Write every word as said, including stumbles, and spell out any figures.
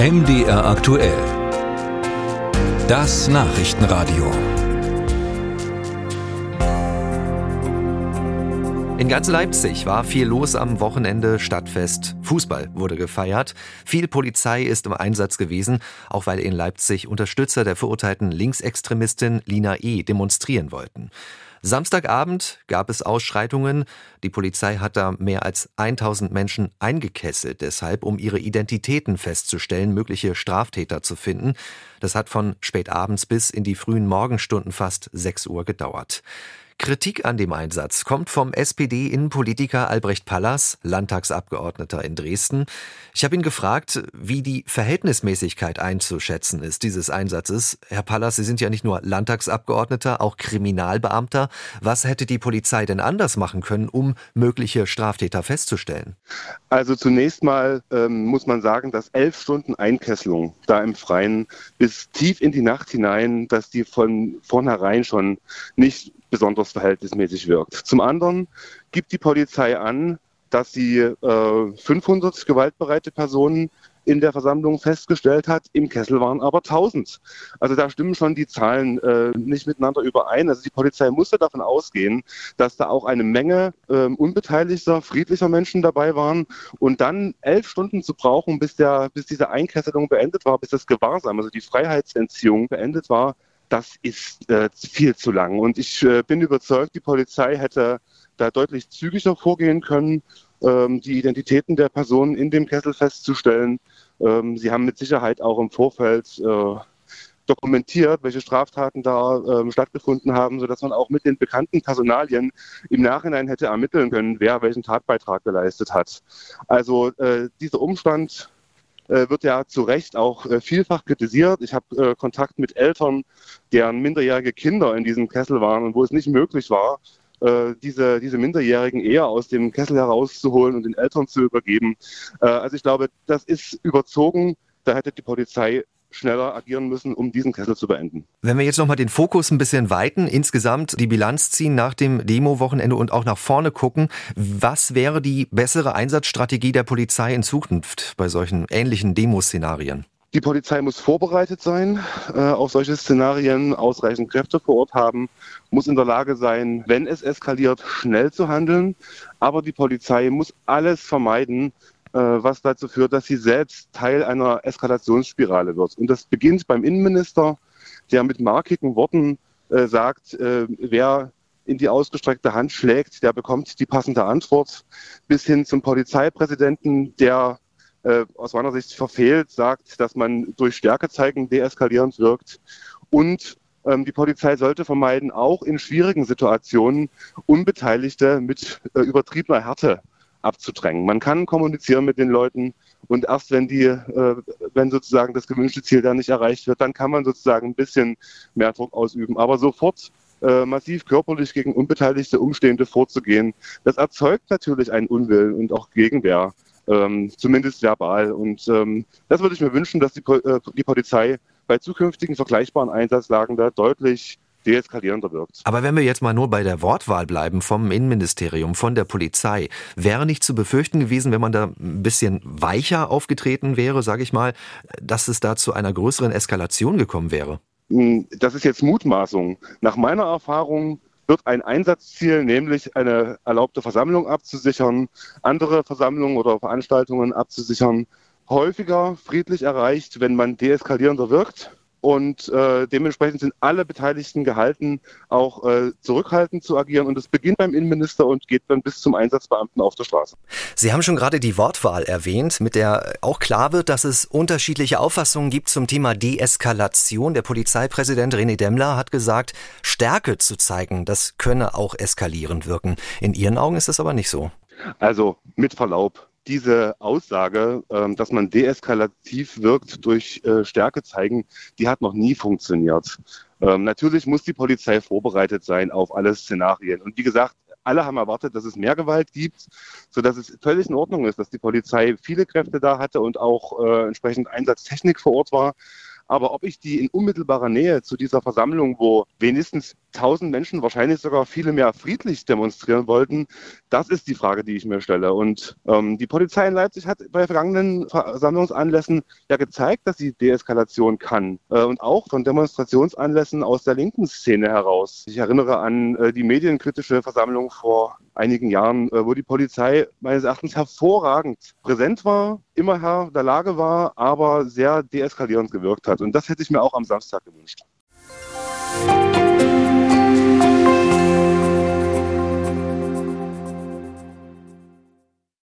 M D R Aktuell. Das Nachrichtenradio. In ganz Leipzig war viel los am Wochenende. Stadtfest, Fußball wurde gefeiert. Viel Polizei ist im Einsatz gewesen, auch weil in Leipzig Unterstützer der verurteilten Linksextremistin Lina E demonstrieren wollten. Samstagabend gab es Ausschreitungen. Die Polizei hat da mehr als tausend Menschen eingekesselt, deshalb, um ihre Identitäten festzustellen, mögliche Straftäter zu finden. Das hat von spätabends bis in die frühen Morgenstunden fast sechs Uhr gedauert. Kritik an dem Einsatz kommt vom S P D-Innenpolitiker Albrecht Pallas, Landtagsabgeordneter in Dresden. Ich habe ihn gefragt, wie die Verhältnismäßigkeit einzuschätzen ist dieses Einsatzes. Herr Pallas, Sie sind ja nicht nur Landtagsabgeordneter, auch Kriminalbeamter. Was hätte die Polizei denn anders machen können, um mögliche Straftäter festzustellen? Also zunächst mal ähm, muss man sagen, dass elf Stunden Einkesselung da im Freien bis tief in die Nacht hinein, dass die von vornherein schon nicht besonders verhältnismäßig wirkt. Zum anderen gibt die Polizei an, dass sie äh, fünfhundert gewaltbereite Personen in der Versammlung festgestellt hat, im Kessel waren aber tausend. Also da stimmen schon die Zahlen äh, nicht miteinander überein. Also die Polizei musste davon ausgehen, dass da auch eine Menge äh, unbeteiligter, friedlicher Menschen dabei waren. Und dann elf Stunden zu brauchen, bis, der, bis diese Einkesselung beendet war, bis das Gewahrsam, also die Freiheitsentziehung beendet war, das ist äh, viel zu lang. Und ich äh, bin überzeugt, die Polizei hätte da deutlich zügiger vorgehen können, ähm, die Identitäten der Personen in dem Kessel festzustellen. Ähm, sie haben mit Sicherheit auch im Vorfeld äh, dokumentiert, welche Straftaten da ähm, stattgefunden haben, sodass man auch mit den bekannten Personalien im Nachhinein hätte ermitteln können, wer welchen Tatbeitrag geleistet hat. Also äh, dieser Umstand wird ja zu Recht auch vielfach kritisiert. Ich habe äh, Kontakt mit Eltern, deren minderjährige Kinder in diesem Kessel waren und wo es nicht möglich war, äh, diese, diese Minderjährigen eher aus dem Kessel herauszuholen und den Eltern zu übergeben. Äh, also ich glaube, das ist überzogen. Da hätte die Polizei schneller agieren müssen, um diesen Kessel zu beenden. Wenn wir jetzt nochmal den Fokus ein bisschen weiten, insgesamt die Bilanz ziehen nach dem Demo-Wochenende und auch nach vorne gucken, was wäre die bessere Einsatzstrategie der Polizei in Zukunft bei solchen ähnlichen Demoszenarien? Die Polizei muss vorbereitet sein, äh, auf solche Szenarien, ausreichend Kräfte vor Ort haben, muss in der Lage sein, wenn es eskaliert, schnell zu handeln. Aber die Polizei muss alles vermeiden, was dazu führt, dass sie selbst Teil einer Eskalationsspirale wird. Und das beginnt beim Innenminister, der mit markigen Worten äh, sagt, äh, wer in die ausgestreckte Hand schlägt, der bekommt die passende Antwort, bis hin zum Polizeipräsidenten, der äh, aus meiner Sicht verfehlt sagt, dass man durch Stärke zeigen deeskalierend wirkt. Und ähm, die Polizei sollte vermeiden, auch in schwierigen Situationen Unbeteiligte mit äh, übertriebener Härte abzudrängen. Man kann kommunizieren mit den Leuten und erst wenn die, äh, wenn sozusagen das gewünschte Ziel dann nicht erreicht wird, dann kann man sozusagen ein bisschen mehr Druck ausüben. Aber sofort äh, massiv körperlich gegen unbeteiligte Umstehende vorzugehen, das erzeugt natürlich einen Unwillen und auch Gegenwehr, ähm, zumindest verbal. Und ähm, das würde ich mir wünschen, dass die, äh, die Polizei bei zukünftigen vergleichbaren Einsatzlagen da deutlich deeskalierender wirkt. Aber wenn wir jetzt mal nur bei der Wortwahl bleiben vom Innenministerium, von der Polizei, wäre nicht zu befürchten gewesen, wenn man da ein bisschen weicher aufgetreten wäre, sage ich mal, dass es da zu einer größeren Eskalation gekommen wäre? Das ist jetzt Mutmaßung. Nach meiner Erfahrung wird ein Einsatzziel, nämlich eine erlaubte Versammlung abzusichern, andere Versammlungen oder Veranstaltungen abzusichern, häufiger friedlich erreicht, wenn man deeskalierender wirkt. Und äh, dementsprechend sind alle Beteiligten gehalten, auch äh, zurückhaltend zu agieren. Und es beginnt beim Innenminister und geht dann bis zum Einsatzbeamten auf der Straße. Sie haben schon gerade die Wortwahl erwähnt, mit der auch klar wird, dass es unterschiedliche Auffassungen gibt zum Thema Deeskalation. Der Polizeipräsident René Demmler hat gesagt, Stärke zu zeigen, das könne auch eskalierend wirken. In Ihren Augen ist das aber nicht so. Also mit Verlaub. Diese Aussage, dass man deeskalativ wirkt durch Stärke zeigen, die hat noch nie funktioniert. Natürlich muss die Polizei vorbereitet sein auf alle Szenarien. Und wie gesagt, alle haben erwartet, dass es mehr Gewalt gibt, sodass es völlig in Ordnung ist, dass die Polizei viele Kräfte da hatte und auch entsprechend Einsatztechnik vor Ort war. Aber ob ich die in unmittelbarer Nähe zu dieser Versammlung, wo wenigstens tausend Menschen, wahrscheinlich sogar viele mehr, friedlich demonstrieren wollten? Das ist die Frage, die ich mir stelle. Und ähm, die Polizei in Leipzig hat bei vergangenen Versammlungsanlässen ja gezeigt, dass sie Deeskalation kann. Äh, und auch von Demonstrationsanlässen aus der linken Szene heraus. Ich erinnere an äh, die medienkritische Versammlung vor einigen Jahren, äh, wo die Polizei meines Erachtens hervorragend präsent war, immer Herr der Lage war, aber sehr deeskalierend gewirkt hat. Und das hätte ich mir auch am Samstag gewünscht.